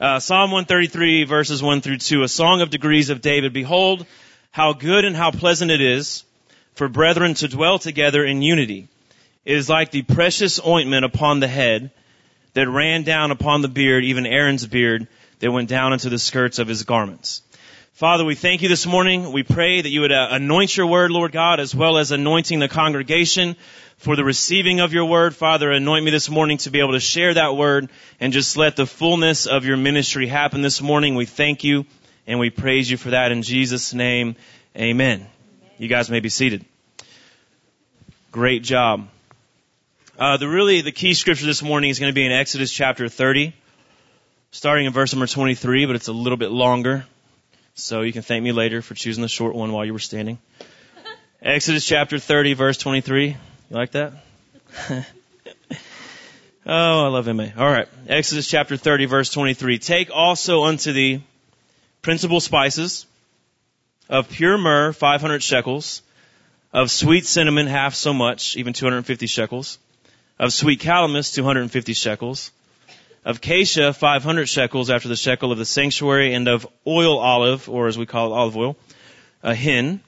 Psalm 133, verses 1 through 2, a song of degrees of David. Behold, how good and how pleasant it is for brethren to dwell together in unity. It is like the precious ointment upon the head that ran down upon the beard, even Aaron's beard, that went down into the skirts of his garments. Father, we thank you this morning. We pray that you would anoint your word, Lord God, as well as anointing the congregation for the receiving of your word. Father, anoint me this morning to be able to share that word and just let the fullness of your ministry happen this morning. We thank you and we praise you for that in Jesus' name. Amen. You guys may be seated. Great job. The key scripture this morning is going to be in Exodus chapter 30, starting in verse number 23, but it's a little bit longer. So you can thank me later for choosing the short one while you were standing. Exodus chapter 30, verse 23. You like that? Oh, I love MA. All right. Exodus chapter 30, verse 23. Take also unto thee principal spices of pure myrrh, 500 shekels, of sweet cinnamon, half so much, even 250 shekels, of sweet calamus, 250 shekels, of cassia, 500 shekels after the shekel of the sanctuary, and of oil olive, or as we call it, olive oil, a hin.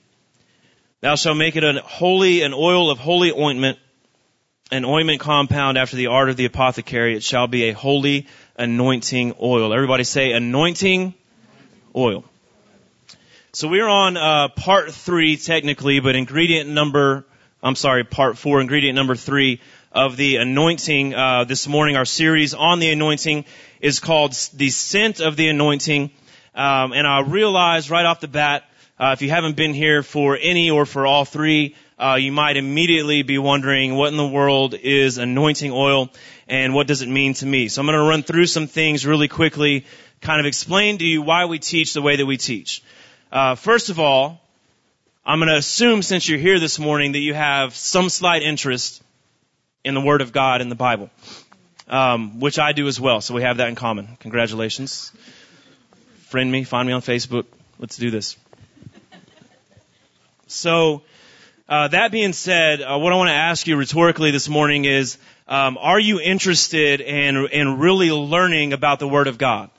Thou shalt make it an oil of holy ointment, an ointment compound after the art of the apothecary. It shall be a holy anointing oil. Everybody say anointing oil. So we're on part three technically, but part four, ingredient number three of the anointing. This morning, our series on the anointing is called The Scent of the Anointing. And I realize right off the bat, if you haven't been here for any or for all three, you might immediately be wondering what in the world is anointing oil and what does it mean to me? So I'm going to run through some things really quickly, kind of explain to you why we teach the way that we teach. First of all, I'm going to assume since you're here this morning that you have some slight interest in the Word of God in the Bible, which I do as well. So we have that in common. Congratulations. Friend me, find me on Facebook. Let's do this. So that being said, what I want to ask you rhetorically this morning is, are you interested in really learning about the Word of God?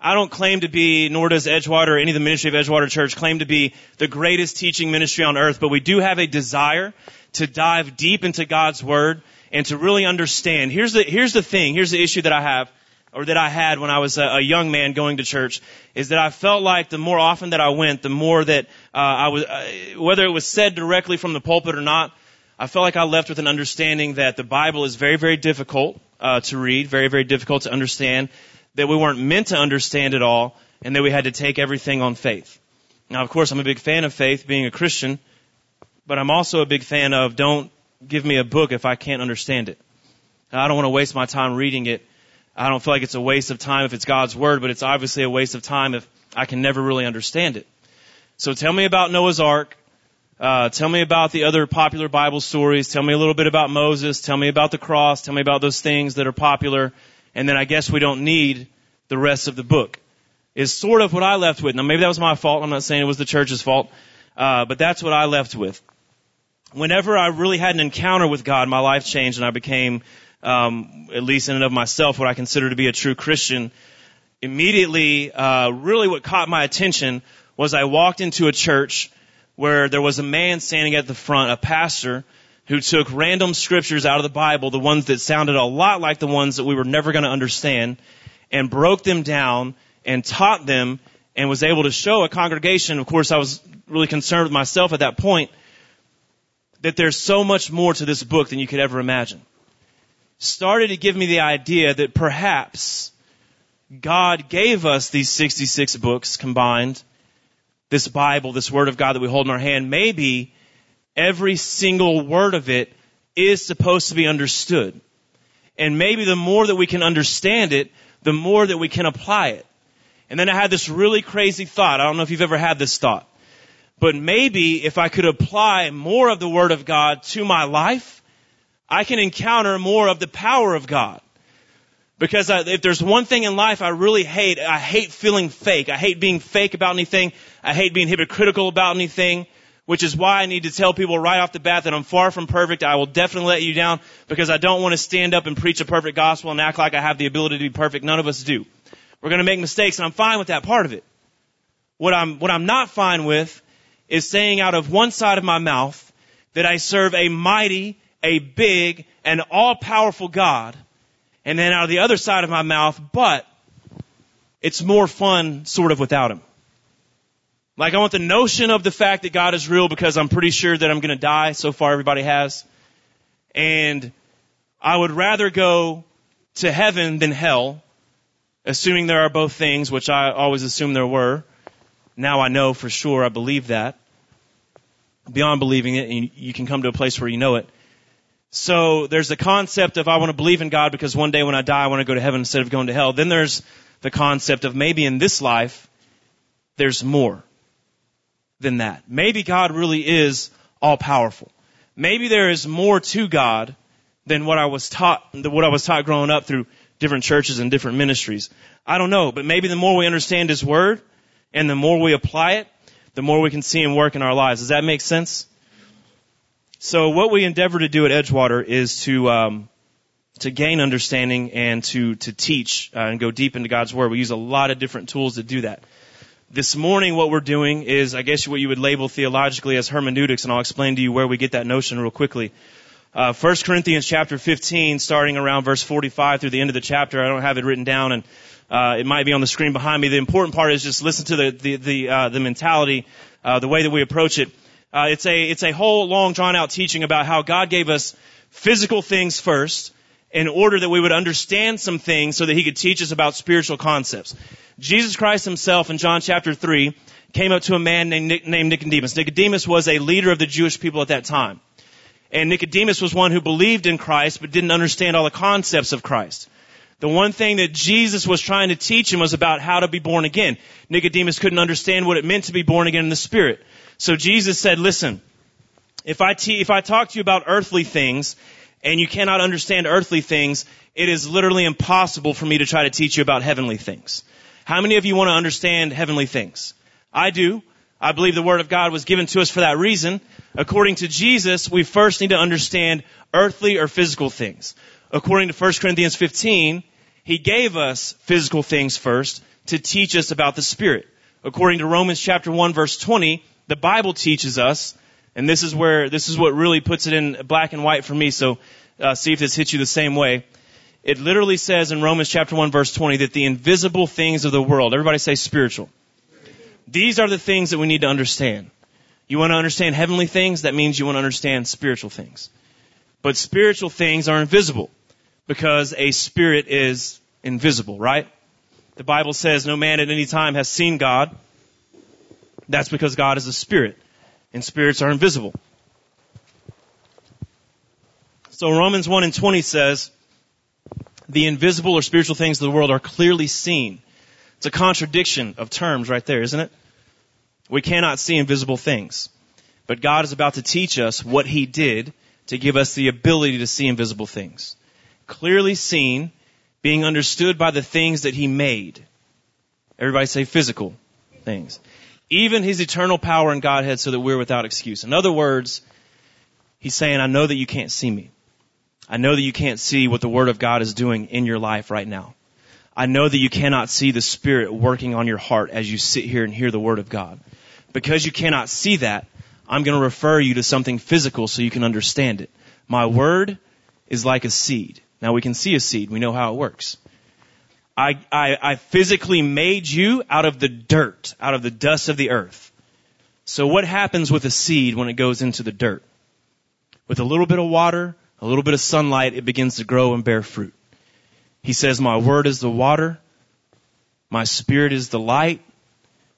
I don't claim to be, nor does Edgewater or any of the ministry of Edgewater Church claim to be the greatest teaching ministry on earth, but we do have a desire to dive deep into God's Word and to really understand. Here's the issue that I have, or that I had when I was a young man going to church, is that I felt like the more often that I went, the more that I was, whether it was said directly from the pulpit or not, I felt like I left with an understanding that the Bible is very, very difficult to read, very, very difficult to understand, that we weren't meant to understand it all, and that we had to take everything on faith. Now, of course, I'm a big fan of faith, being a Christian, but I'm also a big fan of don't give me a book if I can't understand it. I don't want to waste my time reading it. I don't feel like it's a waste of time if it's God's Word, but it's obviously a waste of time if I can never really understand it. So tell me about Noah's Ark. Tell me about the other popular Bible stories. Tell me a little bit about Moses. Tell me about the cross. Tell me about those things that are popular. And then I guess we don't need the rest of the book, is sort of what I left with. Now, maybe that was my fault. I'm not saying it was the church's fault, but that's what I left with. Whenever I really had an encounter with God, my life changed, and I became, at least in and of myself, what I consider to be a true Christian. Immediately, really what caught my attention was I walked into a church where there was a man standing at the front, a pastor, who took random scriptures out of the Bible, the ones that sounded a lot like the ones that we were never going to understand, and broke them down and taught them and was able to show a congregation. Of course, I was really concerned with myself at that point that there's so much more to this book than you could ever imagine. Started to give me the idea that perhaps God gave us these 66 books combined, this Bible, this Word of God that we hold in our hand. Maybe every single word of it is supposed to be understood. And maybe the more that we can understand it, the more that we can apply it. And then I had this really crazy thought. I don't know if you've ever had this thought. But maybe if I could apply more of the Word of God to my life, I can encounter more of the power of God. Because if there's one thing in life I really hate, I hate feeling fake. I hate being fake about anything. I hate being hypocritical about anything. Which is why I need to tell people right off the bat that I'm far from perfect. I will definitely let you down because I don't want to stand up and preach a perfect gospel and act like I have the ability to be perfect. None of us do. We're going to make mistakes, and I'm fine with that part of it. What I'm not fine with is saying out of one side of my mouth that I serve a mighty, a big, and all-powerful God, and then out of the other side of my mouth, but it's more fun sort of without him. Like, I want the notion of the fact that God is real because I'm pretty sure that I'm going to die. So far, everybody has. And I would rather go to heaven than hell, assuming there are both things, which I always assumed there were. Now I know for sure I believe that. Beyond believing it, and you can come to a place where you know it. So there's the concept of I want to believe in God because one day when I die, I want to go to heaven instead of going to hell. Then there's the concept of maybe in this life, there's more than that. Maybe God really is all-powerful. Maybe there is more to God than what I was taught growing up through different churches and different ministries. I don't know, but maybe the more we understand His Word and the more we apply it, the more we can see Him work in our lives. Does that make sense? So what we endeavor to do at Edgewater is to gain understanding and to teach and go deep into God's Word. We use a lot of different tools to do that. This morning, what we're doing is, I guess, what you would label theologically as hermeneutics, and I'll explain to you where we get that notion real quickly. 1 Corinthians chapter 15, starting around verse 45 through the end of the chapter. I don't have it written down, and it might be on the screen behind me. The important part is just listen to the mentality, the way that we approach it. It's a whole long, drawn-out teaching about how God gave us physical things first, in order that we would understand some things so that he could teach us about spiritual concepts. Jesus Christ himself in John chapter 3 came up to a man named Nicodemus. Nicodemus was a leader of the Jewish people at that time. And Nicodemus was one who believed in Christ but didn't understand all the concepts of Christ. The one thing that Jesus was trying to teach him was about how to be born again. Nicodemus couldn't understand what it meant to be born again in the Spirit. So Jesus said, listen, if I talk to you about earthly things, and you cannot understand earthly things, it is literally impossible for me to try to teach you about heavenly things. How many of you want to understand heavenly things? I do. I believe the Word of God was given to us for that reason. According to Jesus, we first need to understand earthly or physical things. According to 1 Corinthians 15, he gave us physical things first to teach us about the Spirit. According to Romans chapter 1, verse 20, the Bible teaches us. And this is what really puts it in black and white for me, so see if this hits you the same way. It literally says in Romans chapter 1, verse 20, that the invisible things of the world, everybody say spiritual. These are the things that we need to understand. You want to understand heavenly things? That means you want to understand spiritual things. But spiritual things are invisible because a spirit is invisible, right? The Bible says no man at any time has seen God. That's because God is a spirit. And spirits are invisible. So Romans 1:20 says, the invisible or spiritual things of the world are clearly seen. It's a contradiction of terms right there, isn't it? We cannot see invisible things. But God is about to teach us what he did to give us the ability to see invisible things. Clearly seen, being understood by the things that he made. Everybody say physical things. Even his eternal power and Godhead so that we're without excuse. In other words, he's saying, I know that you can't see me. I know that you can't see what the Word of God is doing in your life right now. I know that you cannot see the Spirit working on your heart as you sit here and hear the Word of God. Because you cannot see that, I'm going to refer you to something physical so you can understand it. My Word is like a seed. Now we can see a seed. We know how it works. I physically made you out of the dirt, out of the dust of the earth. So what happens with a seed when it goes into the dirt? With a little bit of water, a little bit of sunlight, it begins to grow and bear fruit. He says, my word is the water. My spirit is the light.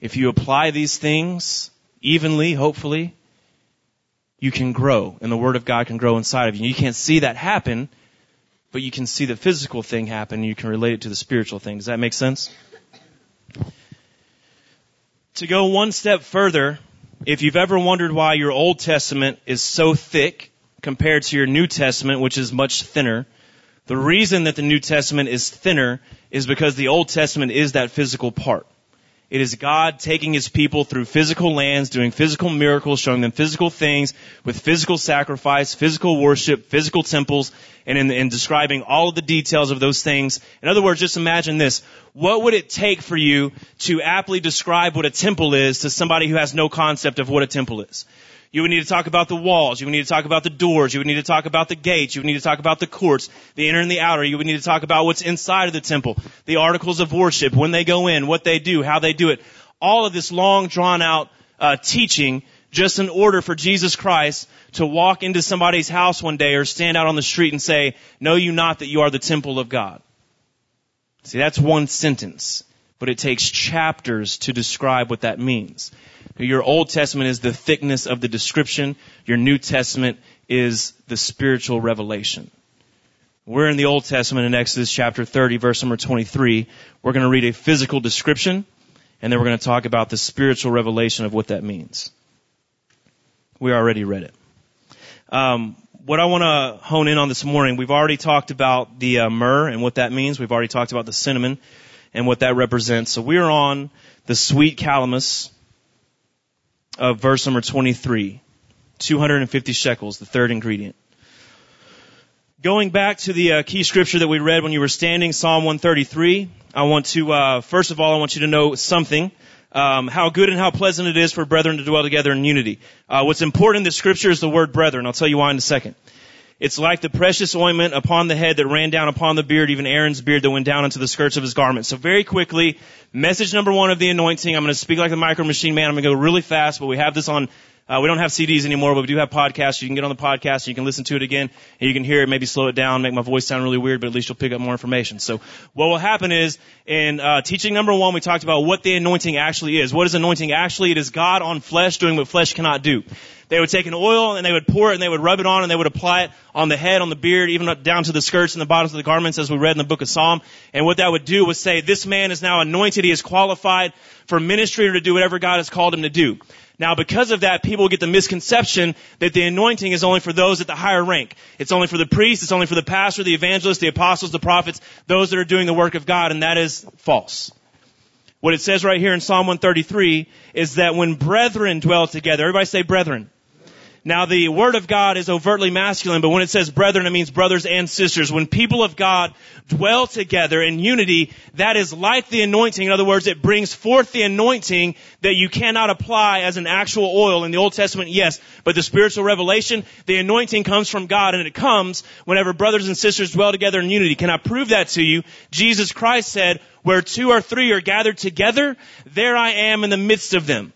If you apply these things evenly, hopefully, you can grow. And the word of God can grow inside of you. You can't see that happen, but you can see the physical thing happen, and you can relate it to the spiritual thing. Does that make sense? To go one step further, if you've ever wondered why your Old Testament is so thick compared to your New Testament, which is much thinner, the reason that the New Testament is thinner is because the Old Testament is that physical part. It is God taking his people through physical lands, doing physical miracles, showing them physical things with physical sacrifice, physical worship, physical temples, and in describing all of the details of those things. In other words, just imagine this. What would it take for you to aptly describe what a temple is to somebody who has no concept of what a temple is? You would need to talk about the walls. You would need to talk about the doors. You would need to talk about the gates. You would need to talk about the courts, the inner and the outer. You would need to talk about what's inside of the temple, the articles of worship, when they go in, what they do, how they do it. All of this long, drawn-out teaching just in order for Jesus Christ to walk into somebody's house one day or stand out on the street and say, "Know you not that you are the temple of God." See, that's one sentence, but it takes chapters to describe what that means. Your Old Testament is the thickness of the description. Your New Testament is the spiritual revelation. We're in the Old Testament in Exodus chapter 30, verse number 23. We're going to read a physical description, and then we're going to talk about the spiritual revelation of what that means. We already read it. What I want to hone in on this morning, we've already talked about the myrrh and what that means. We've already talked about the cinnamon and what that represents. So we're on the sweet calamus of verse number 23, 250 shekels, the third ingredient. Going back to the key scripture that we read when you were standing, Psalm 133, I want to, first of all, I want you to know something, how good and how pleasant it is for brethren to dwell together in unity. What's important in this scripture is the word brethren. I'll tell you why in a second. It's like the precious ointment upon the head that ran down upon the beard, even Aaron's beard that went down into the skirts of his garment. So very quickly, message number one of the anointing. I'm going to speak like the Micro Machine Man. I'm going to go really fast, but we have this on, we don't have CDs anymore, but we do have podcasts. You can get on the podcast, you can listen to it again, and you can hear it, maybe slow it down, make my voice sound really weird, but at least you'll pick up more information. So what will happen is, in teaching number one, we talked about what the anointing actually is. What is anointing actually? It is God on flesh doing what flesh cannot do. They would take an oil and they would pour it and they would rub it on and they would apply it on the head, on the beard, even up down to the skirts and the bottoms of the garments as we read in the book of Psalm. And what that would do was say, this man is now anointed, he is qualified for ministry or to do whatever God has called him to do. Now, because of that, people get the misconception that the anointing is only for those at the higher rank. It's only for the priest, it's only for the pastor, the evangelist, the apostles, the prophets, those that are doing the work of God, and that is false. What it says right here in Psalm 133 is that when brethren dwell together, everybody say brethren. Now, the word of God is overtly masculine, but when it says brethren, it means brothers and sisters. When people of God dwell together in unity, that is like the anointing. In other words, it brings forth the anointing that you cannot apply as an actual oil. In the Old Testament, yes, but the spiritual revelation, the anointing comes from God, and it comes whenever brothers and sisters dwell together in unity. Can I prove that to you? Jesus Christ said, "Where two or three are gathered together, there I am in the midst of them."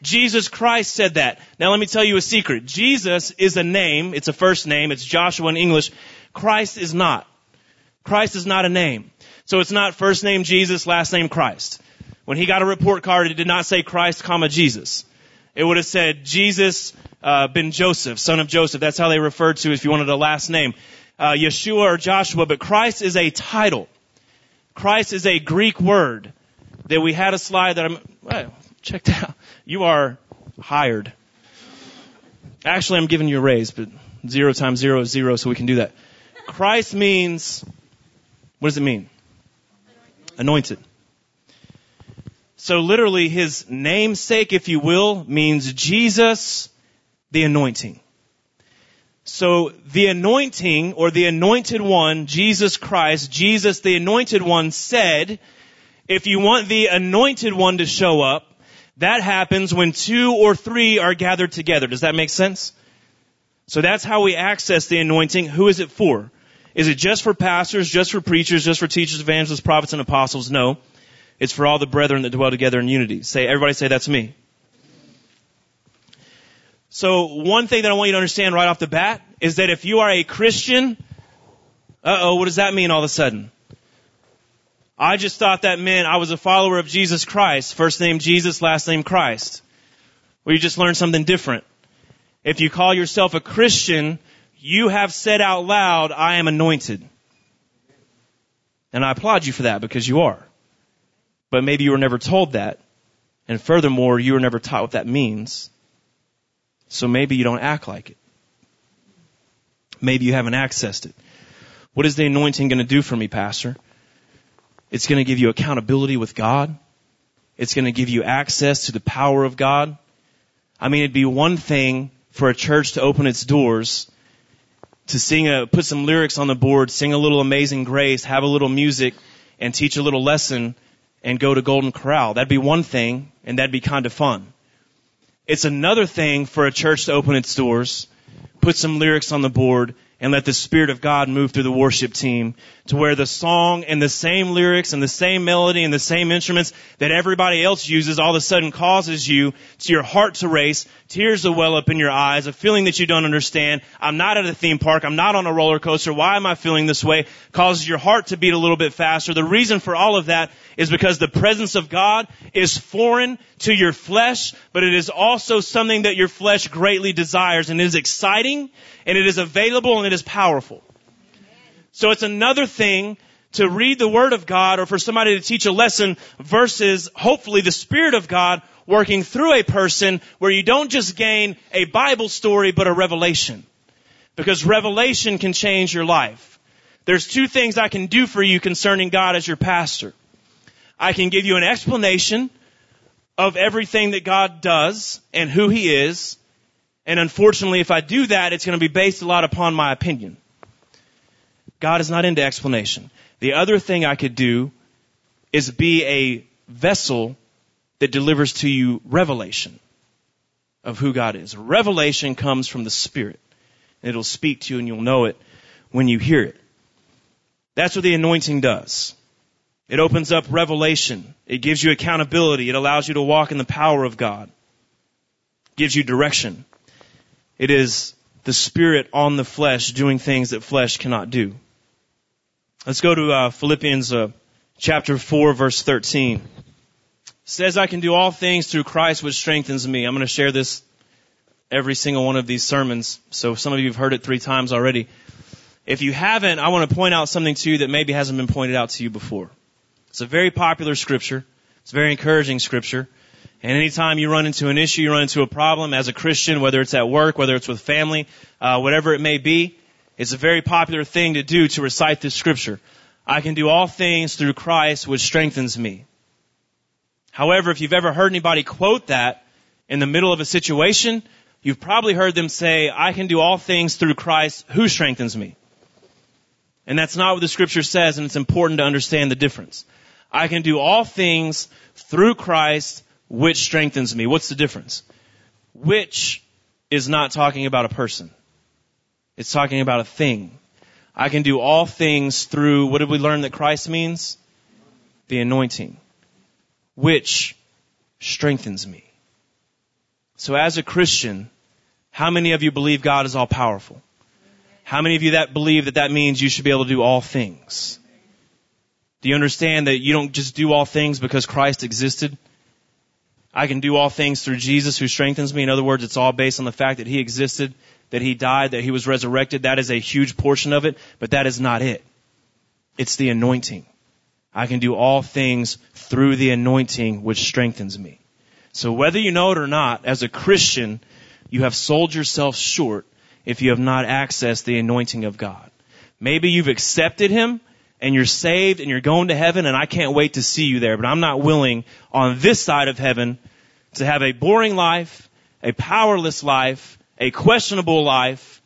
Jesus Christ said that. Now let me tell you a secret. Jesus is a name. It's a first name. It's Joshua in English. Christ is not. Christ is not a name. So it's not first name Jesus, last name Christ. When he got a report card, it did not say Christ, comma, Jesus. It would have said Jesus ben Joseph, son of Joseph. That's how they referred to it if you wanted a last name. Yeshua or Joshua. But Christ is a title. Christ is a Greek word that we had a slide that check that out. You are hired. Actually, I'm giving you a raise, but 0 times 0 is 0, so we can do that. Christ means, what does it mean? Anointed. So literally, his namesake, if you will, means Jesus, the anointing. So the anointing, or the anointed one, Jesus Christ, Jesus, the anointed one, said, if you want the anointed one to show up, that happens when two or three are gathered together. Does that make sense? So that's how we access the anointing. Who is it for? Is it just for pastors, just for preachers, just for teachers, evangelists, prophets, and apostles? No. It's for all the brethren that dwell together in unity. Everybody say, that's me. So one thing that I want you to understand right off the bat is that if you are a Christian, what does that mean all of a sudden? I just thought that meant I was a follower of Jesus Christ. First name Jesus, last name Christ. Well, you just learned something different. If you call yourself a Christian, you have said out loud, I am anointed. And I applaud you for that because you are. But maybe you were never told that. And furthermore, you were never taught what that means. So maybe you don't act like it. Maybe you haven't accessed it. What is the anointing going to do for me, Pastor? It's going to give you accountability with God. It's going to give you access to the power of God. I mean, it'd be one thing for a church to open its doors, to sing, put some lyrics on the board, sing a little Amazing Grace, have a little music, and teach a little lesson, and go to Golden Corral. That'd be one thing, and that'd be kind of fun. It's another thing for a church to open its doors, put some lyrics on the board, and let the Spirit of God move through the worship team to where the song and the same lyrics and the same melody and the same instruments that everybody else uses all of a sudden causes you to your heart to race, tears to well up in your eyes, a feeling that you don't understand. I'm not at a theme park. I'm not on a roller coaster. Why am I feeling this way? Causes your heart to beat a little bit faster. The reason for all of that is because the presence of God is foreign to your flesh, but it is also something that your flesh greatly desires, and it is exciting, and it is available, and it is powerful. So it's another thing to read the Word of God or for somebody to teach a lesson versus hopefully the Spirit of God working through a person where you don't just gain a Bible story but a revelation. Because revelation can change your life. There's two things I can do for you concerning God as your pastor. I can give you an explanation of everything that God does and who He is. And unfortunately, if I do that, it's going to be based a lot upon my opinion. God is not into explanation. The other thing I could do is be a vessel that delivers to you revelation of who God is. Revelation comes from the Spirit. And it'll speak to you and you'll know it when you hear it. That's what the anointing does. It opens up revelation. It gives you accountability. It allows you to walk in the power of God. It gives you direction. It is the Spirit on the flesh doing things that flesh cannot do. Let's go to Philippians chapter 4, verse 13. It says, I can do all things through Christ which strengthens me. I'm going to share this every single one of these sermons. So some of you have heard it 3 times already. If you haven't, I want to point out something to you that maybe hasn't been pointed out to you before. It's a very popular scripture. It's a very encouraging scripture. And anytime you run into an issue, you run into a problem as a Christian, whether it's at work, whether it's with family, whatever it may be, it's a very popular thing to do to recite this scripture. I can do all things through Christ, which strengthens me. However, if you've ever heard anybody quote that in the middle of a situation, you've probably heard them say, I can do all things through Christ who strengthens me. And that's not what the scripture says, and it's important to understand the difference. I can do all things through Christ which strengthens me. What's the difference? Which is not talking about a person. It's talking about a thing. I can do all things through, what did we learn that Christ means? The anointing. Which strengthens me. So as a Christian, how many of you believe God is all powerful? How many of you that believe that means you should be able to do all things? Do you understand that you don't just do all things because Christ existed? I can do all things through Jesus who strengthens me. In other words, it's all based on the fact that He existed, that He died, that He was resurrected. That is a huge portion of it, but that is not it. It's the anointing. I can do all things through the anointing which strengthens me. So whether you know it or not, as a Christian, you have sold yourself short if you have not accessed the anointing of God. Maybe you've accepted Him, and you're saved and you're going to heaven, and I can't wait to see you there. But I'm not willing on this side of heaven to have a boring life, a powerless life, a questionable life,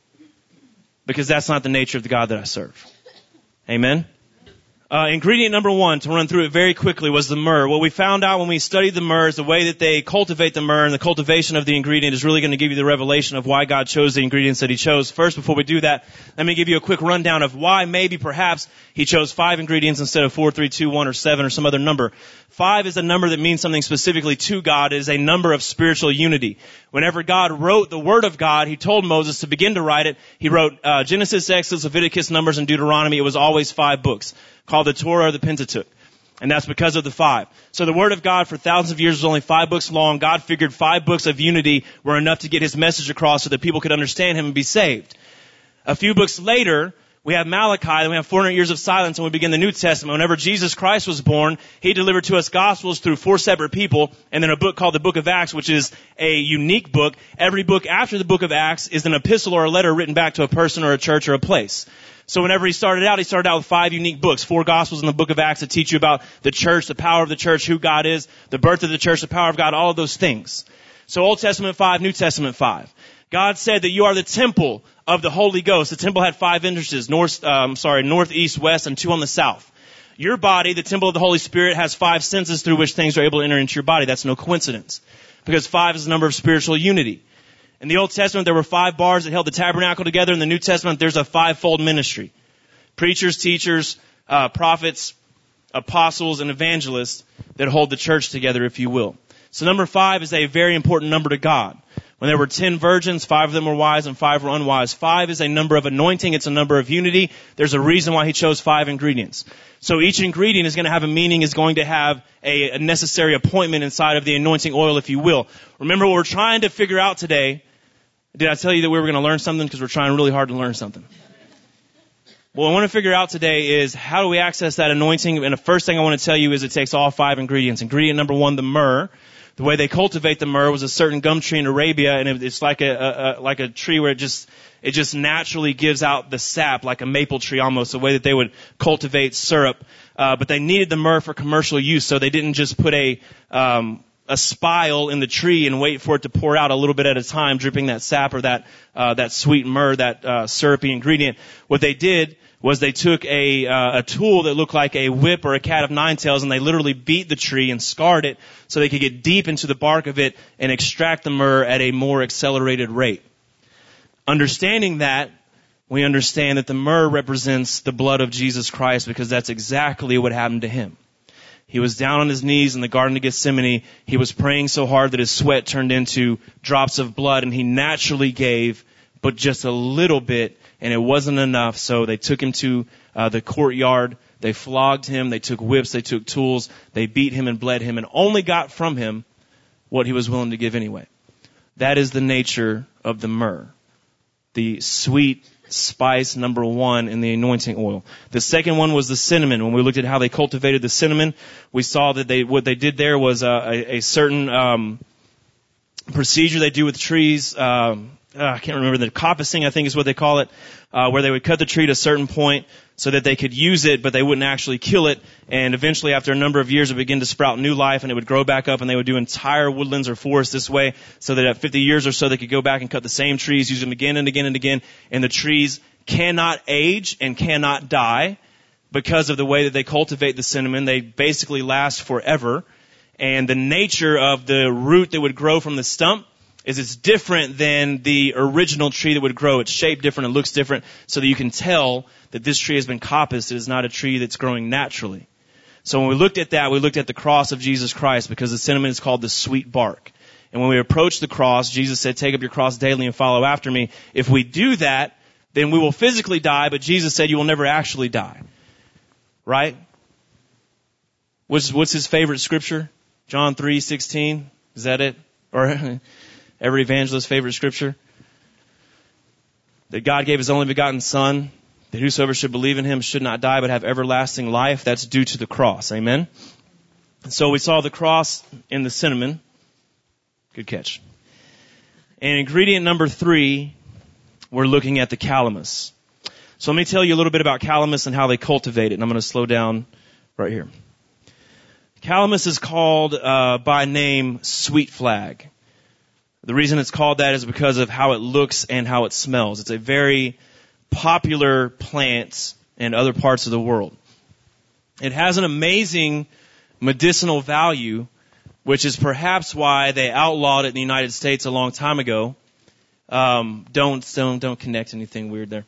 because that's not the nature of the God that I serve. Amen? Ingredient number 1, to run through it very quickly, was the myrrh. What we found out when we studied the myrrh is the way that they cultivate the myrrh and the cultivation of the ingredient is really going to give you the revelation of why God chose the ingredients that He chose. First, before we do that, let me give you a quick rundown of why maybe perhaps He chose 5 ingredients instead of 4, 3, 2, 1, or 7 or some other number. 5 is a number that means something specifically to God. It is a number of spiritual unity. Whenever God wrote the Word of God, He told Moses to begin to write it. He wrote Genesis, Exodus, Leviticus, Numbers, and Deuteronomy. It was always 5 books, called the Torah or the Pentateuch. And that's because of the 5. So the Word of God for thousands of years was only 5 books long. God figured 5 books of unity were enough to get His message across so that people could understand Him and be saved. A few books later, We have Malachi, then we have 400 years of silence, and we begin the New Testament. Whenever Jesus Christ was born, he delivered to us gospels through four separate people, and then a book called the Book of Acts, which is a unique book. Every book after the Book of Acts is an epistle or a letter written back to a person or a church or a place. So whenever he started out with five unique books, four gospels in the Book of Acts that teach you about the church, the power of the church, who God is, the birth of the church, the power of God, all of those things. So Old Testament 5, New Testament 5. God said that you are the temple of the Holy Ghost. The temple had five entrances, north, east, west, and two on the south. Your body, the temple of the Holy Spirit, has five senses through which things are able to enter into your body. That's no coincidence, because five is the number of spiritual unity. In the Old Testament, there were five bars that held the tabernacle together. In the New Testament, there's a five-fold ministry. Preachers, teachers, prophets, apostles, and evangelists that hold the church together, if you will. So number five is a very important number to God. When there were 10 virgins, five of them were wise and five were unwise. Five is a number of anointing. It's a number of unity. There's a reason why he chose five ingredients. So each ingredient is going to have a meaning, is going to have a necessary appointment inside of the anointing oil, if you will. Remember, what we're trying to figure out today, did I tell you that we were going to learn something? Because we're trying really hard to learn something. What I want to figure out today is, how do we access that anointing? And the first thing I want to tell you is it takes all five ingredients. Ingredient number one, the myrrh. The way they cultivate the myrrh was a certain gum tree in Arabia, and it's like a tree where it just naturally gives out the sap, like a maple tree almost, the way that they would cultivate syrup. But they needed the myrrh for commercial use, so they didn't just put a spile in the tree and wait for it to pour out a little bit at a time, dripping that sap or that sweet myrrh, that syrupy ingredient. What they did was they took a tool that looked like a whip or a cat of nine tails, and they literally beat the tree and scarred it so they could get deep into the bark of it and extract the myrrh at a more accelerated rate. Understanding that, we understand that the myrrh represents the blood of Jesus Christ, because that's exactly what happened to him. He was down on his knees in the Garden of Gethsemane. He was praying so hard that his sweat turned into drops of blood, and he naturally gave but just a little bit, and it wasn't enough. So they took him to the courtyard. They flogged him. They took whips. They took tools. They beat him and bled him, and only got from him what he was willing to give anyway. That is the nature of the myrrh, the sweet spice number one in the anointing oil. The second one was the cinnamon. When we looked at how they cultivated the cinnamon, we saw that what they did there was a certain procedure they do with trees. I can't remember, the coppicing, I think is what they call it, where they would cut the tree at a certain point so that they could use it, but they wouldn't actually kill it. And eventually, after a number of years, it would begin to sprout new life, and it would grow back up, and they would do entire woodlands or forests this way, so that at 50 years or so, they could go back and cut the same trees, use them again and again and again. And the trees cannot age and cannot die because of the way that they cultivate the cinnamon. They basically last forever. And the nature of the root that would grow from the stump is it's different than the original tree that would grow. It's shaped different, it looks different, so that you can tell that this tree has been coppiced. It is not a tree that's growing naturally. So when we looked at that, we looked at the cross of Jesus Christ, because the cinnamon is called the sweet bark. And when we approach the cross, Jesus said, "Take up your cross daily and follow after me." If we do that, then we will physically die, but Jesus said you will never actually die. Right? What's his favorite scripture? John 3:16? Is that it? Or every evangelist's favorite scripture? That God gave his only begotten Son, that whosoever should believe in him should not die but have everlasting life. That's due to the cross. Amen? So we saw the cross in the cinnamon. Good catch. And ingredient number three, we're looking at the calamus. So let me tell you a little bit about calamus and how they cultivate it. And I'm going to slow down right here. Calamus is called by name sweet flag. The reason it's called that is because of how it looks and how it smells. It's a very popular plant in other parts of the world. It has an amazing medicinal value, which is perhaps why they outlawed it in the United States a long time ago. Don't connect anything weird there.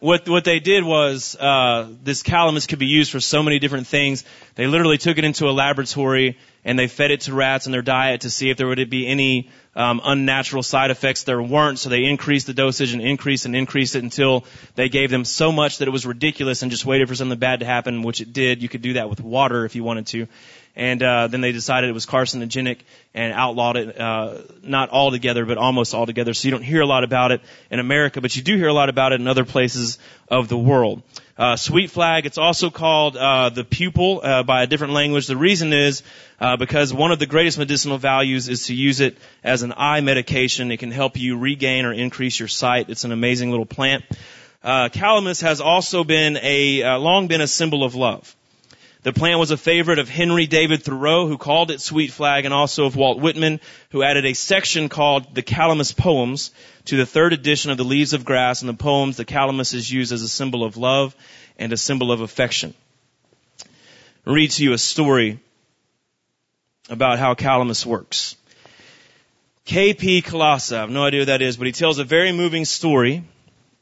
What they did was, this calamus could be used for so many different things. They literally took it into a laboratory and they fed it to rats in their diet to see if there would be any unnatural side effects. There weren't, so they increased the dosage and increased it until they gave them so much that it was ridiculous and just waited for something bad to happen, which it did. You could do that with water if you wanted to. And then they decided it was carcinogenic and outlawed it, not altogether, but almost altogether. So you don't hear a lot about it in America, but you do hear a lot about it in other places of the world. Sweet flag, it's also called the pupil by a different language. The reason is because one of the greatest medicinal values is to use it as an eye medication. It can help you regain or increase your sight. It's an amazing little plant. Calamus has also been long been a symbol of love. The plant was a favorite of Henry David Thoreau, who called it Sweet Flag, and also of Walt Whitman, who added a section called the Calamus Poems to the third edition of the Leaves of Grass. In the poems, the calamus is used as a symbol of love and a symbol of affection. I'll read to you a story about how calamus works. K.P. Colossa, I have no idea who that is, but he tells a very moving story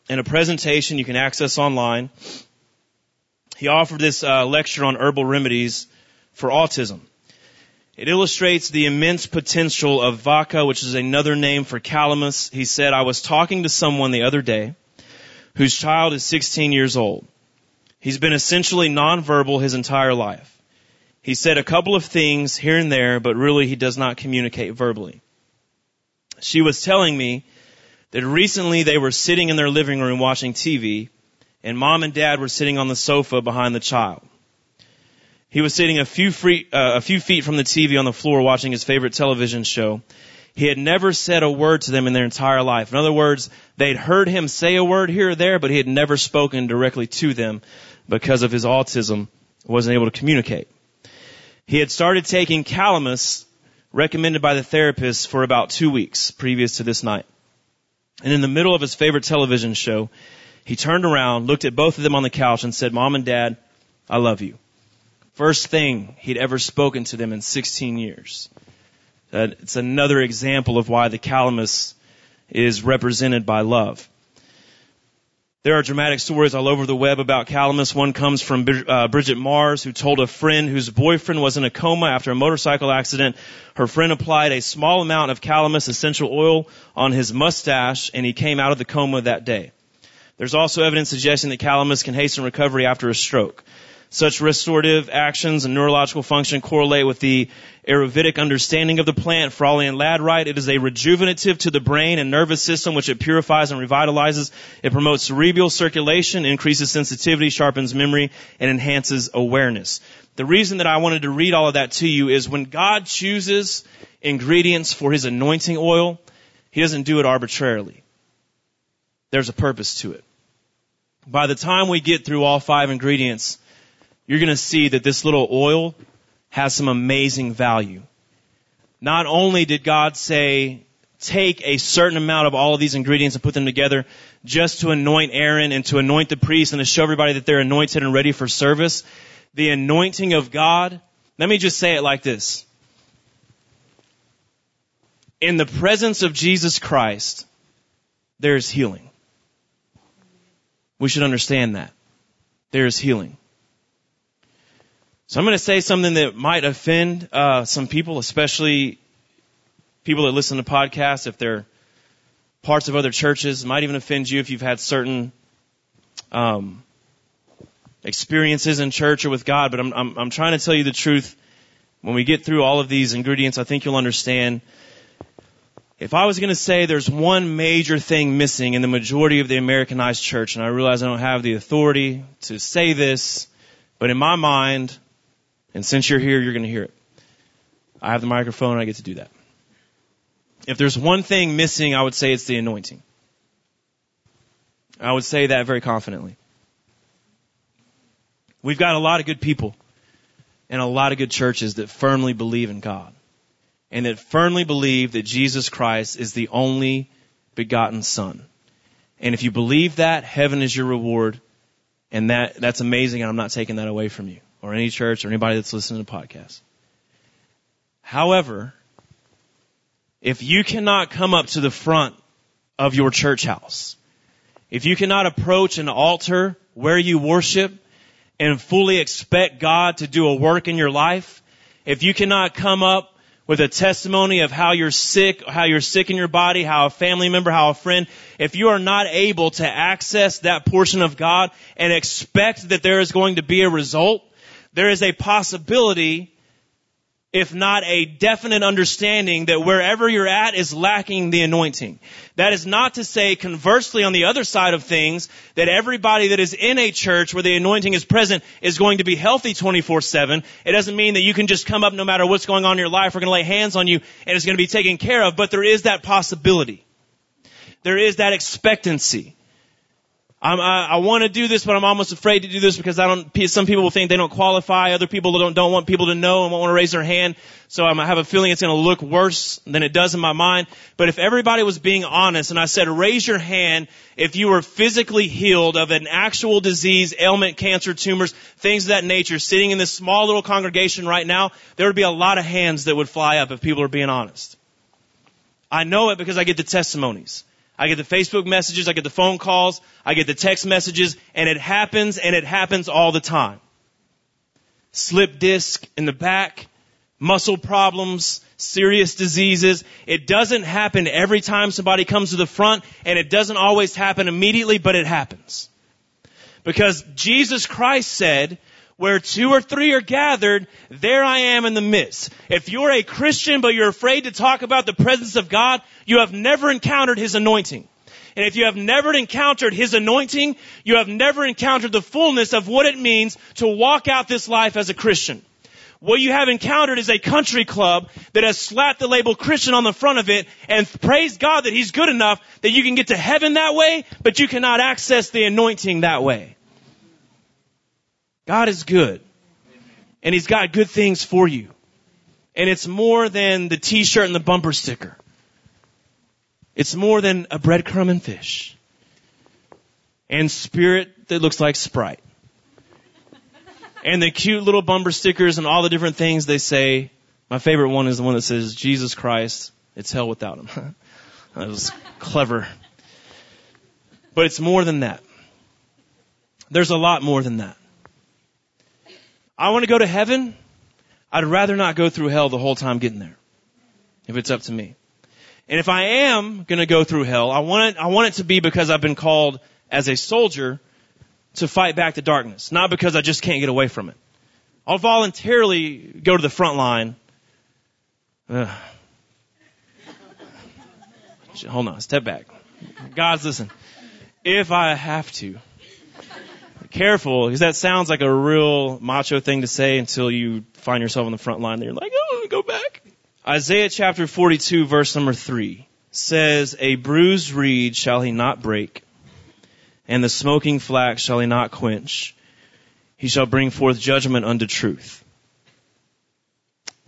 in a presentation you can access online. He offered this lecture on herbal remedies for autism. It illustrates the immense potential of vodka, which is another name for calamus. He said, "I was talking to someone the other day whose child is 16 years old. He's been essentially nonverbal his entire life. He said a couple of things here and there, but really he does not communicate verbally. She was telling me that recently they were sitting in their living room watching TV, and mom and dad were sitting on the sofa behind the child. He was sitting a few feet from the TV on the floor watching his favorite television show. He had never said a word to them in their entire life. In other words, they'd heard him say a word here or there, but he had never spoken directly to them because of his autism, wasn't able to communicate. He had started taking calamus, recommended by the therapist, for about 2 weeks previous to this night. And in the middle of his favorite television show, he turned around, looked at both of them on the couch, and said, 'Mom and Dad, I love you.' First thing he'd ever spoken to them in 16 years. It's another example of why the calamus is represented by love. There are dramatic stories all over the web about calamus. One comes from Bridget Mars, who told a friend whose boyfriend was in a coma after a motorcycle accident. Her friend applied a small amount of calamus essential oil on his mustache, and he came out of the coma that day. There's also evidence suggesting that calamus can hasten recovery after a stroke. Such restorative actions and neurological function correlate with the Ayurvedic understanding of the plant. Frawley and Ladrite, it is a rejuvenative to the brain and nervous system, which it purifies and revitalizes. It promotes cerebral circulation, increases sensitivity, sharpens memory, and enhances awareness. The reason that I wanted to read all of that to you is when God chooses ingredients for his anointing oil, he doesn't do it arbitrarily. There's a purpose to it. By the time we get through all 5 ingredients, you're going to see that this little oil has some amazing value. Not only did God say, take a certain amount of all of these ingredients and put them together just to anoint Aaron and to anoint the priest and to show everybody that they're anointed and ready for service. The anointing of God, let me just say it like this. In the presence of Jesus Christ, there is healing. We should understand that. There is healing. So I'm going to say something that might offend some people, especially people that listen to podcasts, if they're parts of other churches. It might even offend you if you've had certain experiences in church or with God. But I'm trying to tell you the truth. When we get through all of these ingredients, I think you'll understand. If I was going to say there's one major thing missing in the majority of the Americanized church, and I realize I don't have the authority to say this, but in my mind, and since you're here, you're going to hear it. I have the microphone, and I get to do that. If there's one thing missing, I would say it's the anointing. I would say that very confidently. We've got a lot of good people and a lot of good churches that firmly believe in God, and that firmly believe that Jesus Christ is the only begotten Son. And if you believe that, heaven is your reward, and that's amazing, and I'm not taking that away from you, or any church, or anybody that's listening to podcasts. However, if you cannot come up to the front of your church house, if you cannot approach an altar where you worship and fully expect God to do a work in your life, If you cannot come up with a testimony of how you're sick in your body, how a family member, how a friend, if you are not able to access that portion of God and expect that there is going to be a result, there is a possibility, if not a definite understanding, that wherever you're at is lacking the anointing. That is not to say, conversely, on the other side of things, that everybody that is in a church where the anointing is present is going to be healthy 24/7. It doesn't mean that you can just come up no matter what's going on in your life. We're going to lay hands on you and it's going to be taken care of. But there is that possibility. There is that expectancy. I want to do this, but I'm almost afraid to do this because some people will think they don't qualify. Other people don't want people to know and won't want to raise their hand. So I have a feeling it's going to look worse than it does in my mind. But if everybody was being honest and I said, raise your hand if you were physically healed of an actual disease, ailment, cancer, tumors, things of that nature, sitting in this small little congregation right now, there would be a lot of hands that would fly up if people are being honest. I know it because I get the testimonies. I get the Facebook messages, I get the phone calls, I get the text messages, and it happens all the time. Slip disc in the back, muscle problems, serious diseases. It doesn't happen every time somebody comes to the front, and it doesn't always happen immediately, but it happens. Because Jesus Christ said, where 2 or 3 are gathered, there I am in the midst. If you're a Christian, but you're afraid to talk about the presence of God, you have never encountered His anointing. And if you have never encountered His anointing, you have never encountered the fullness of what it means to walk out this life as a Christian. What you have encountered is a country club that has slapped the label Christian on the front of it, and praise God that He's good enough that you can get to heaven that way, but you cannot access the anointing that way. God is good, and He's got good things for you. And it's more than the T-shirt and the bumper sticker. It's more than a breadcrumb and fish and Spirit that looks like Sprite and the cute little bumper stickers and all the different things they say. My favorite one is the one that says, Jesus Christ, it's hell without Him. That was clever. But it's more than that. There's a lot more than that. I want to go to heaven. I'd rather not go through hell the whole time getting there, if it's up to me. And if I am going to go through hell, I want it to be because I've been called as a soldier to fight back the darkness, not because I just can't get away from it. I'll voluntarily go to the front line. Hold on, step back. Guys, listen. If I have to. Careful, because that sounds like a real macho thing to say until you find yourself on the front line. And you're like, oh, go back. Isaiah chapter 42, verse number 3 says, a bruised reed shall he not break, and the smoking flax shall he not quench. He shall bring forth judgment unto truth.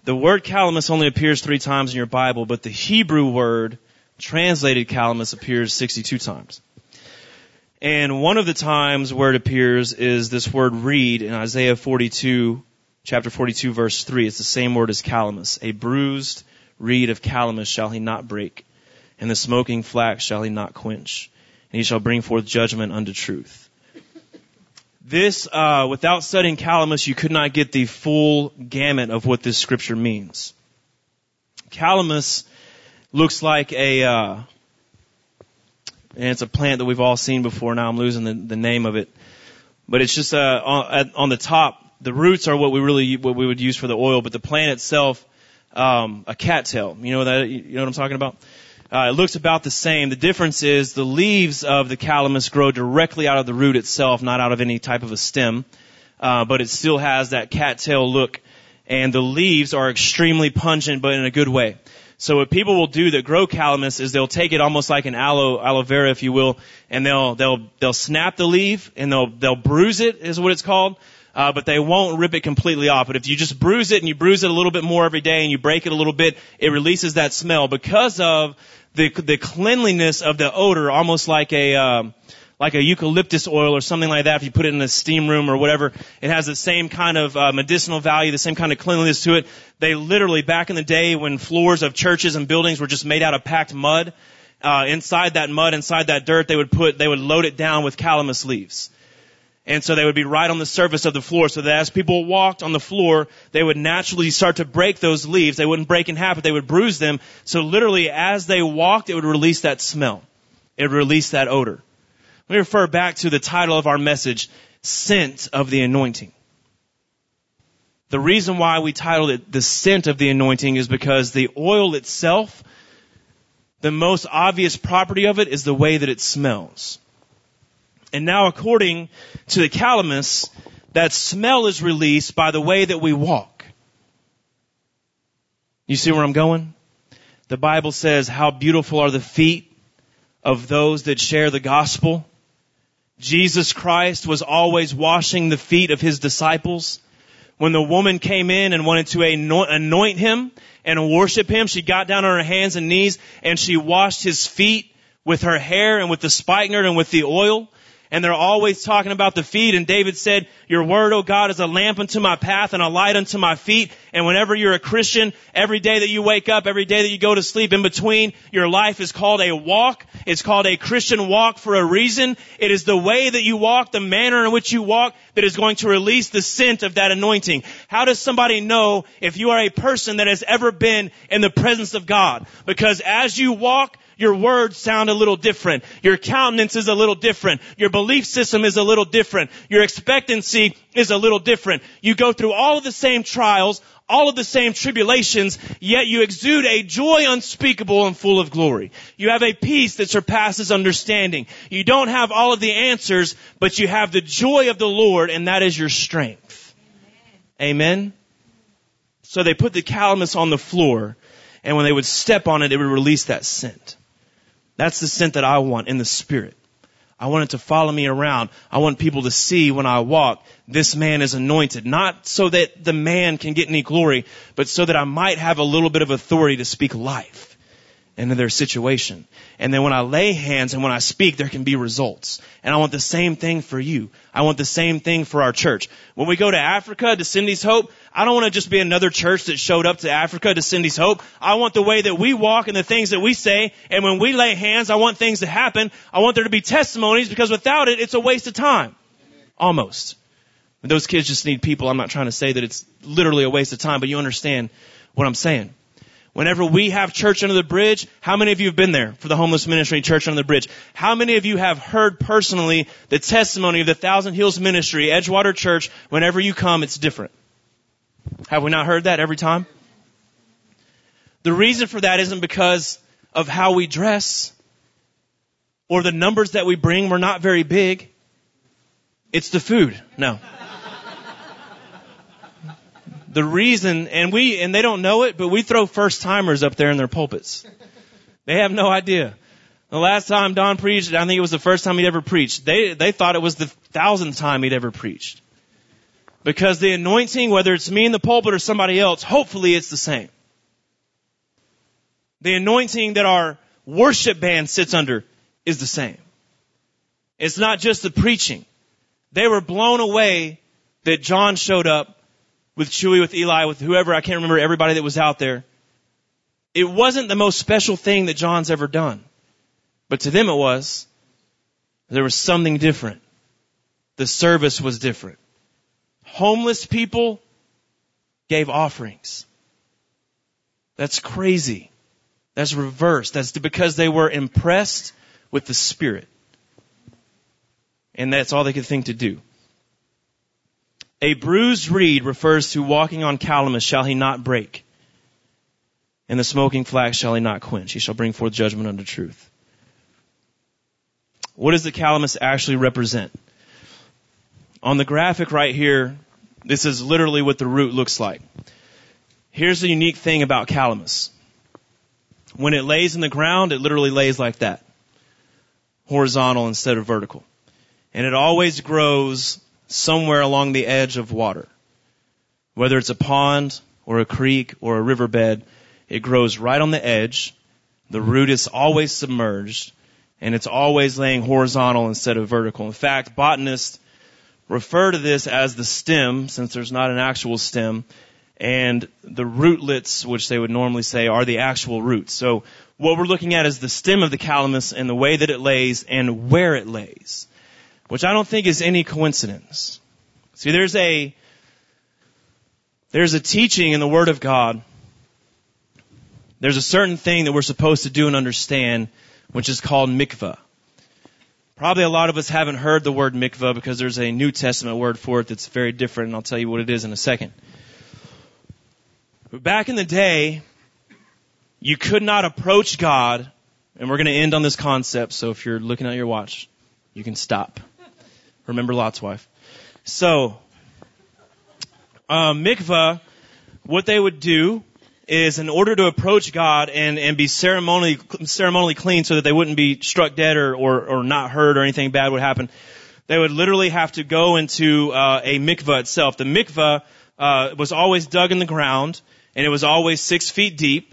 The word calamus only appears 3 times in your Bible, but the Hebrew word translated calamus appears 62 times. And one of the times where it appears is this word reed in Isaiah 42, chapter 42, verse 3. It's the same word as calamus. A bruised reed of calamus shall he not break, and the smoking flax shall he not quench, and he shall bring forth judgment unto truth. This, without studying calamus, you could not get the full gamut of what this scripture means. Calamus looks like and it's a plant that we've all seen before. Now I'm losing the name of it. But it's just on the top. The roots are what we would use for the oil. But the plant itself, a cattail. You know what I'm talking about? It looks about the same. The difference is the leaves of the calamus grow directly out of the root itself, not out of any type of a stem. But it still has that cattail look. And the leaves are extremely pungent, but in a good way. So what people will do that grow calamus is they'll take it almost like an aloe vera, if you will, and they'll snap the leaf and they'll bruise it is what it's called, but they won't rip it completely off. But if you just bruise it and you bruise it a little bit more every day and you break it a little bit, it releases that smell because of the cleanliness of the odor, almost like a eucalyptus oil or something like that. If you put it in a steam room or whatever, it has the same kind of medicinal value, the same kind of cleanliness to it. They literally, back in the day when floors of churches and buildings were just made out of packed mud, inside that dirt, they would load it down with calamus leaves. And so they would be right on the surface of the floor, so that as people walked on the floor, they would naturally start to break those leaves. They wouldn't break in half, but they would bruise them. So literally, as they walked, it would release that smell. It would release that odor. Let me refer back to the title of our message, Scent of the Anointing. The reason why we titled it The Scent of the Anointing is because the oil itself, the most obvious property of it is the way that it smells. And now, according to the Calamus, that smell is released by the way that we walk. You see where I'm going? The Bible says, how beautiful are the feet of those that share the gospel. Jesus Christ was always washing the feet of his disciples. When the woman came in and wanted to anoint him and worship him, she got down on her hands and knees and she washed his feet with her hair and with the spikenard and with the oil. And they're always talking about the feet. And David said, your word, O God, is a lamp unto my path and a light unto my feet. And whenever you're a Christian, every day that you wake up, every day that you go to sleep, in between, your life is called a walk. It's called a Christian walk for a reason. It is the way that you walk, the manner in which you walk, that is going to release the scent of that anointing. How does somebody know if you are a person that has ever been in the presence of God? Because as you walk, your words sound a little different. Your countenance is a little different. Your belief system is a little different. Your expectancy is a little different. You go through all of the same trials, all of the same tribulations, yet you exude a joy unspeakable and full of glory. You have a peace that surpasses understanding. You don't have all of the answers, but you have the joy of the Lord, and that is your strength. Amen. Amen? So they put the calamus on the floor, and when they would step on it would release that scent. That's the scent that I want in the spirit. I want it to follow me around. I want people to see when I walk, this man is anointed. Not so that the man can get any glory, but so that I might have a little bit of authority to speak life into their situation. And then when I lay hands and when I speak, there can be results. And I want the same thing for you. I want the same thing for our church. When we go to Africa, to Cindy's Hope, I don't want to just be another church that showed up to Africa, to Cindy's Hope. I want the way that we walk and the things that we say. And when we lay hands, I want things to happen. I want there to be testimonies, because without it, it's a waste of time. Almost. Those kids just need people. I'm not trying to say that it's literally a waste of time, but you understand what I'm saying. Whenever we have Church Under the Bridge, how many of you have been there for the homeless ministry, Church Under the Bridge? How many of you have heard personally the testimony of the Thousand Hills Ministry, Edgewater Church? Whenever you come, it's different. Have we not heard that every time? The reason for that isn't because of how we dress or the numbers that we bring. We're not very big. It's the food. No. The reason, and they don't know it, but we throw first-timers up there in their pulpits. They have no idea. The last time Don preached, I think it was the first time he'd ever preached. They thought it was the 1,000th time he'd ever preached. Because the anointing, whether it's me in the pulpit or somebody else, hopefully it's the same. The anointing that our worship band sits under is the same. It's not just the preaching. They were blown away that John showed up with Chewy, with Eli, with whoever, I can't remember everybody that was out there. It wasn't the most special thing that John's ever done. But to them it was. There was something different. The service was different. Homeless people gave offerings. That's crazy. That's reversed. That's because they were impressed with the Spirit. And that's all they could think to do. A bruised reed refers to walking on calamus, shall he not break? And the smoking flax shall he not quench? He shall bring forth judgment unto truth. What does the calamus actually represent? On the graphic right here, this is literally what the root looks like. Here's the unique thing about calamus. When it lays in the ground, it literally lays like that, horizontal instead of vertical. And it always grows somewhere along the edge of water. Whether it's a pond or a creek or a riverbed, it grows right on the edge. The root is always submerged, and it's always laying horizontal instead of vertical. In fact, botanists refer to this as the stem, since there's not an actual stem, and the rootlets, which they would normally say are the actual roots. So what we're looking at is the stem of the calamus and the way that it lays and where it lays. which I don't think is any coincidence. See, there's a teaching in the Word of God. There's a certain thing that we're supposed to do and understand, which is called mikvah. Probably a lot of us haven't heard the word mikvah because there's a New Testament word for it that's very different, and I'll tell you what it is in a second. But back in the day, you could not approach God, and we're going to end on this concept, so if you're looking at your watch, you can stop. Remember Lot's wife. So, mikvah, what they would do is in order to approach God and be ceremonially clean so that they wouldn't be struck dead or not hurt or anything bad would happen, they would literally have to go into a mikvah itself. The mikvah was always dug in the ground, and it was always 6 feet deep,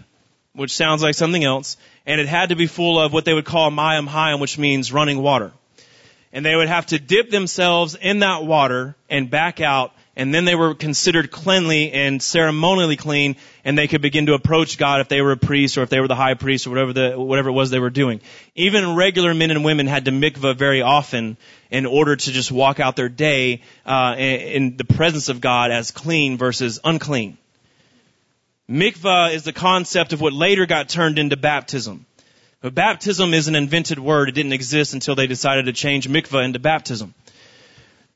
which sounds like something else, and it had to be full of what they would call mayim hayim, which means running water. And they would have to dip themselves in that water and back out, and then they were considered cleanly and ceremonially clean, and they could begin to approach God if they were a priest or if they were the high priest or whatever it was they were doing. Even regular men and women had to mikvah very often in order to just walk out their day in the presence of God as clean versus unclean. Mikvah is the concept of what later got turned into baptism. But baptism is an invented word. It didn't exist until they decided to change mikvah into baptism.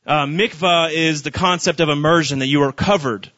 Mikvah is the concept of immersion, that you are covered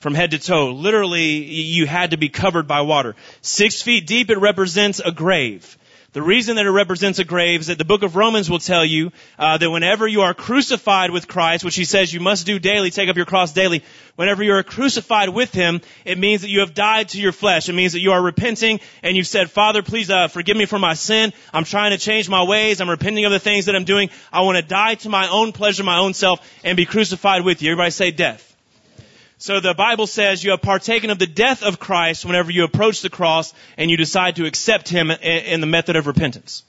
from head to toe. Literally, you had to be covered by water. 6 feet deep, it represents a grave. The reason that it represents a grave is that the book of Romans will tell you that whenever you are crucified with Christ, which he says you must do daily, take up your cross daily, whenever you are crucified with him, it means that you have died to your flesh. It means that you are repenting and you've said, Father, please forgive me for my sin. I'm trying to change my ways. I'm repenting of the things that I'm doing. I want to die to my own pleasure, my own self, and be crucified with you. Everybody say death. So the Bible says you have partaken of the death of Christ whenever you approach the cross and you decide to accept him in the method of repentance.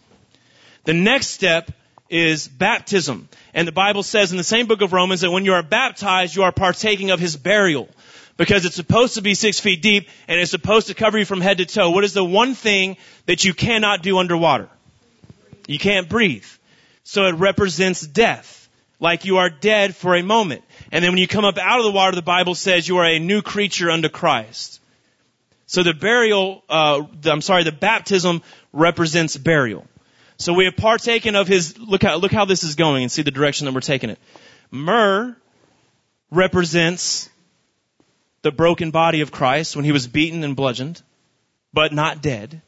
The next step is baptism. And the Bible says in the same book of Romans that when you are baptized, you are partaking of his burial, because it's supposed to be 6 feet deep and it's supposed to cover you from head to toe. What is the one thing that you cannot do underwater? You can't breathe. So it represents death. Like you are dead for a moment. And then when you come up out of the water, the Bible says you are a new creature under Christ. So the baptism represents burial. So we have partaken of his, look how this is going and see the direction that we're taking it. Myrrh represents the broken body of Christ when he was beaten and bludgeoned, but not dead.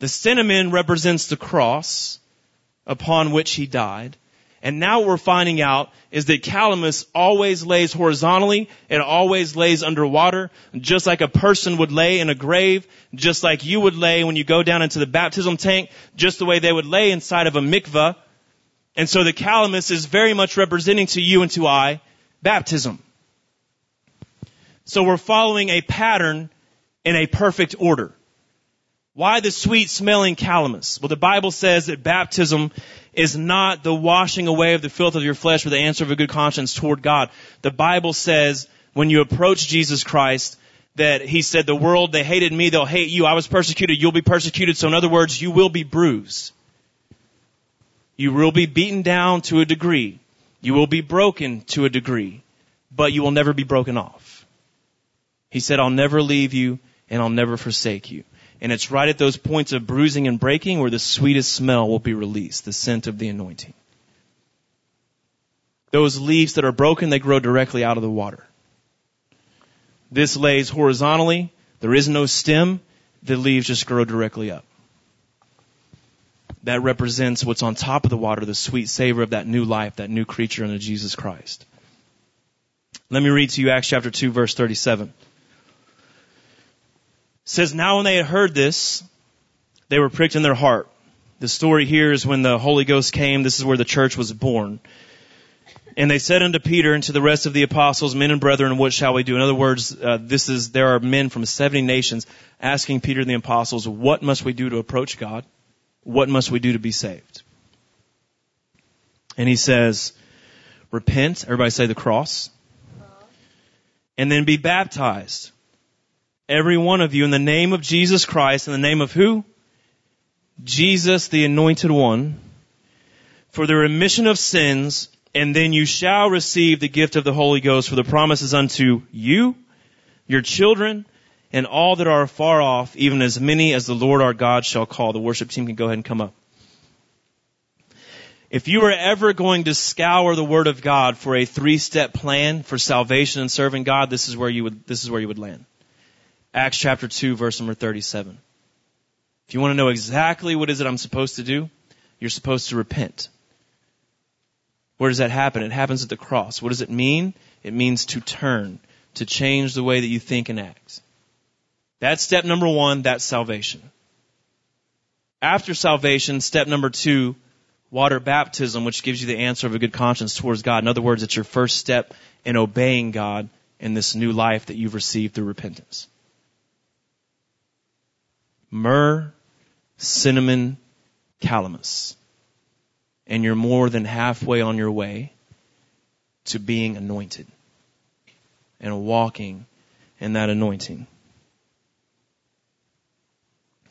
The cinnamon represents the cross upon which he died. And now what we're finding out is that calamus always lays horizontally. It always lays underwater, just like a person would lay in a grave, just like you would lay when you go down into the baptism tank, just the way they would lay inside of a mikvah. And so the calamus is very much representing to you and to I baptism. So we're following a pattern in a perfect order. Why the sweet-smelling calamus? Well, the Bible says that baptism is not the washing away of the filth of your flesh with the answer of a good conscience toward God. The Bible says when you approach Jesus Christ that he said, the world, they hated me, they'll hate you. I was persecuted, you'll be persecuted. So in other words, you will be bruised. You will be beaten down to a degree. You will be broken to a degree, but you will never be broken off. He said, I'll never leave you and I'll never forsake you. And it's right at those points of bruising and breaking where the sweetest smell will be released, the scent of the anointing. Those leaves that are broken, they grow directly out of the water. This lays horizontally. There is no stem. The leaves just grow directly up. That represents what's on top of the water, the sweet savor of that new life, that new creature under Jesus Christ. Let me read to you Acts chapter 2, verse 37. It says, now when they had heard this, they were pricked in their heart. The story here is when the Holy Ghost came. This is where the church was born. And they said unto Peter and to the rest of the apostles, men and brethren, what shall we do? In other words, there are men from 70 nations asking Peter and the apostles, what must we do to approach God? What must we do to be saved? And he says, repent. Everybody say the cross. And then be baptized, every one of you, in the name of Jesus Christ, in the name of who? Jesus, the Anointed One, for the remission of sins, and then you shall receive the gift of the Holy Ghost, for the promise is unto you, your children, and all that are far off, even as many as the Lord our God shall call. The worship team can go ahead and come up. If you are ever going to scour the Word of God for a three-step plan for salvation and serving God, this is where you would land. Acts chapter 2, verse number 37. If you want to know exactly what is it I'm supposed to do, you're supposed to repent. Where does that happen? It happens at the cross. What does it mean? It means to turn, to change the way that you think and act. That's step number one, that's salvation. After salvation, step number two, water baptism, which gives you the answer of a good conscience towards God. In other words, it's your first step in obeying God in this new life that you've received through repentance. Myrrh, cinnamon, calamus. And you're more than halfway on your way to being anointed and walking in that anointing.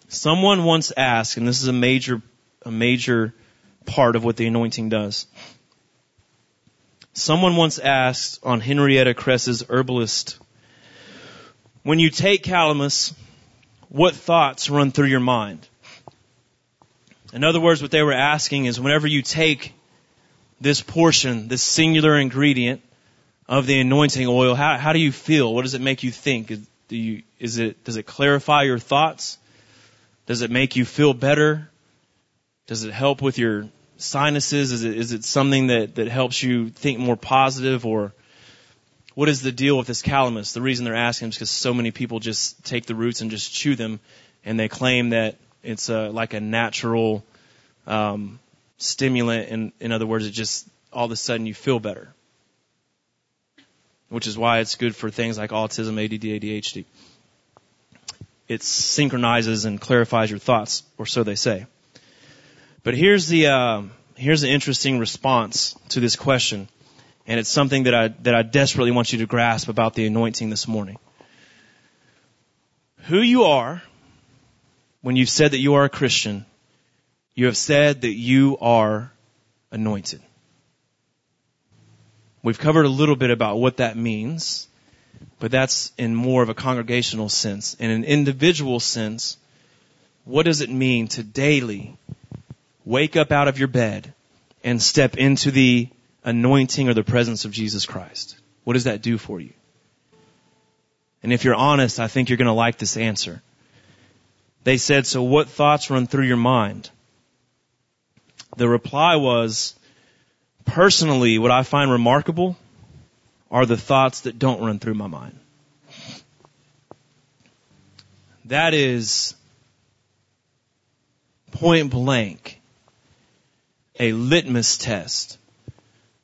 Someone once asked, and this is a major part of what the anointing does. Someone once asked on Henrietta Cress's Herbalist, when you take calamus, what thoughts run through your mind? In other words, what they were asking is whenever you take this portion, this singular ingredient of the anointing oil, how do you feel? What does it make you think? Does it clarify your thoughts? Does it make you feel better? Does it help with your sinuses? Is it something that helps you think more positive? Or what is the deal with this calamus? The reason they're asking is because so many people just take the roots and just chew them, and they claim that it's like a natural stimulant. And in other words, it just all of a sudden you feel better, which is why it's good for things like autism, ADD, ADHD. It synchronizes and clarifies your thoughts, or so they say. But here's the interesting response to this question, and it's something that I desperately want you to grasp about the anointing this morning. Who you are when you've said that you are a Christian, you have said that you are anointed. We've covered a little bit about what that means, but that's in more of a congregational sense. In an individual sense, what does it mean to daily wake up out of your bed and step into the anointing or the presence of Jesus Christ? What does that do for you? And if you're honest, I think you're going to like this answer. They said, so what thoughts run through your mind? The reply was, personally, what I find remarkable are the thoughts that don't run through my mind. That is point blank a litmus test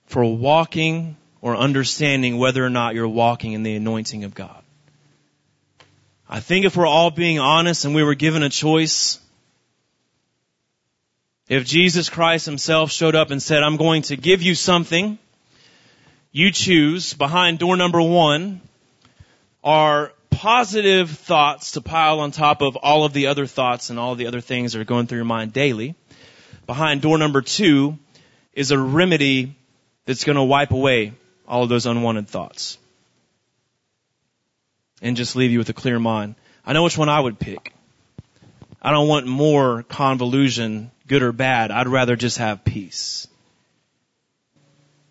for walking or understanding whether or not you're walking in the anointing of God. I think if we're all being honest and we were given a choice, if Jesus Christ himself showed up and said, I'm going to give you something, you choose behind door number one are positive thoughts to pile on top of all of the other thoughts and all of the other things that are going through your mind daily. Behind door number two is a remedy that's going to wipe away all of those unwanted thoughts and just leave you with a clear mind. I know which one I would pick. I don't want more convolution, good or bad. I'd rather just have peace.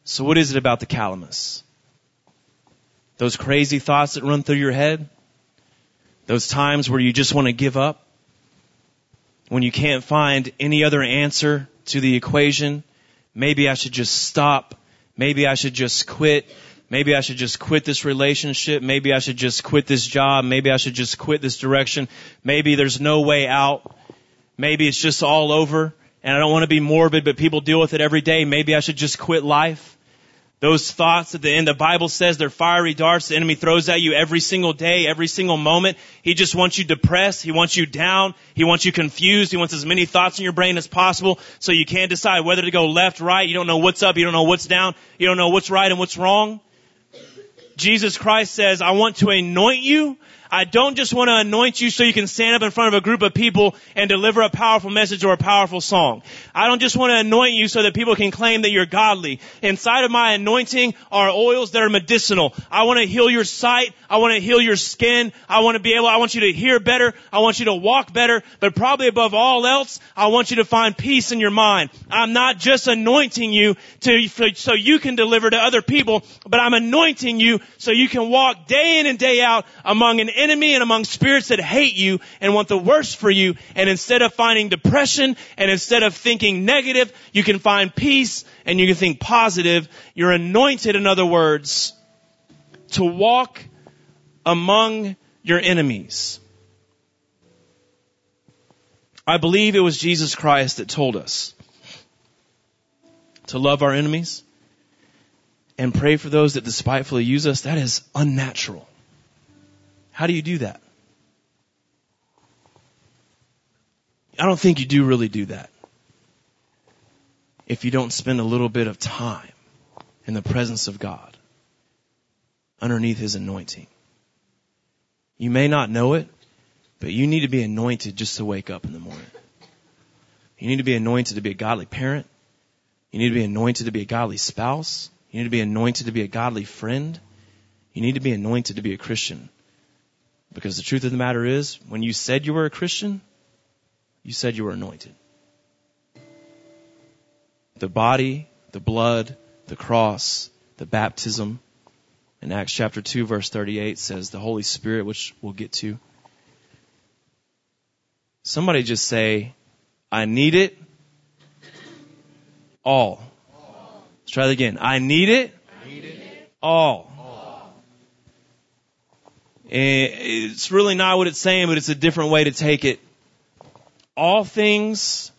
So what is it about the calamus? Those crazy thoughts that run through your head? Those times where you just want to give up? When you can't find any other answer to the equation, maybe I should just stop. Maybe I should just quit. Maybe I should just quit this relationship. Maybe I should just quit this job. Maybe I should just quit this direction. Maybe there's no way out. Maybe it's just all over. And I don't want to be morbid, but people deal with it every day. Maybe I should just quit life. Those thoughts at the end, the Bible says they're fiery darts the enemy throws at you every single day, every single moment. He just wants you depressed. He wants you down. He wants you confused. He wants as many thoughts in your brain as possible so you can't decide whether to go left, right. You don't know what's up. You don't know what's down. You don't know what's right and what's wrong. Jesus Christ says, I want to anoint you. I don't just want to anoint you so you can stand up in front of a group of people and deliver a powerful message or a powerful song. I don't just want to anoint you so that people can claim that you're godly. Inside of my anointing are oils that are medicinal. I want to heal your sight. I want to heal your skin. I want you to hear better. I want you to walk better. But probably above all else, I want you to find peace in your mind. I'm not just anointing you so you can deliver to other people, but I'm anointing you so you can walk day in and day out among an enemy and among spirits that hate you and want the worst for you. And instead of finding depression and instead of thinking negative, you can find peace and you can think positive. You're anointed, in other words, to walk among your enemies. I believe it was Jesus Christ that told us to love our enemies and pray for those that despitefully use us. That is unnatural. How do you do that? I don't think you do really do that if you don't spend a little bit of time in the presence of God underneath His anointing. You may not know it, but you need to be anointed just to wake up in the morning. You need to be anointed to be a godly parent. You need to be anointed to be a godly spouse. You need to be anointed to be a godly friend. You need to be anointed to be a Christian. Because the truth of the matter is, when you said you were a Christian, you said you were anointed. The body, the blood, the cross, the baptism. In Acts chapter 2, verse 38 says the Holy Spirit, which we'll get to. Somebody just say, I need it all. Let's try that again. I need it all. It's really not what it's saying, but it's a different way to take it. All things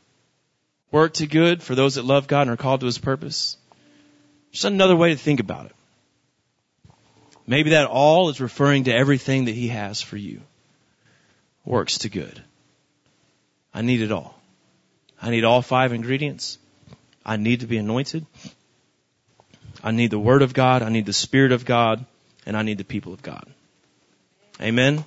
work to good for those that love God and are called to His purpose. Just another way to think about it. Maybe that all is referring to everything that He has for you. Works to good. I need it all. I need all 5 ingredients. I need to be anointed. I need the Word of God. I need the Spirit of God. And I need the people of God. Amen.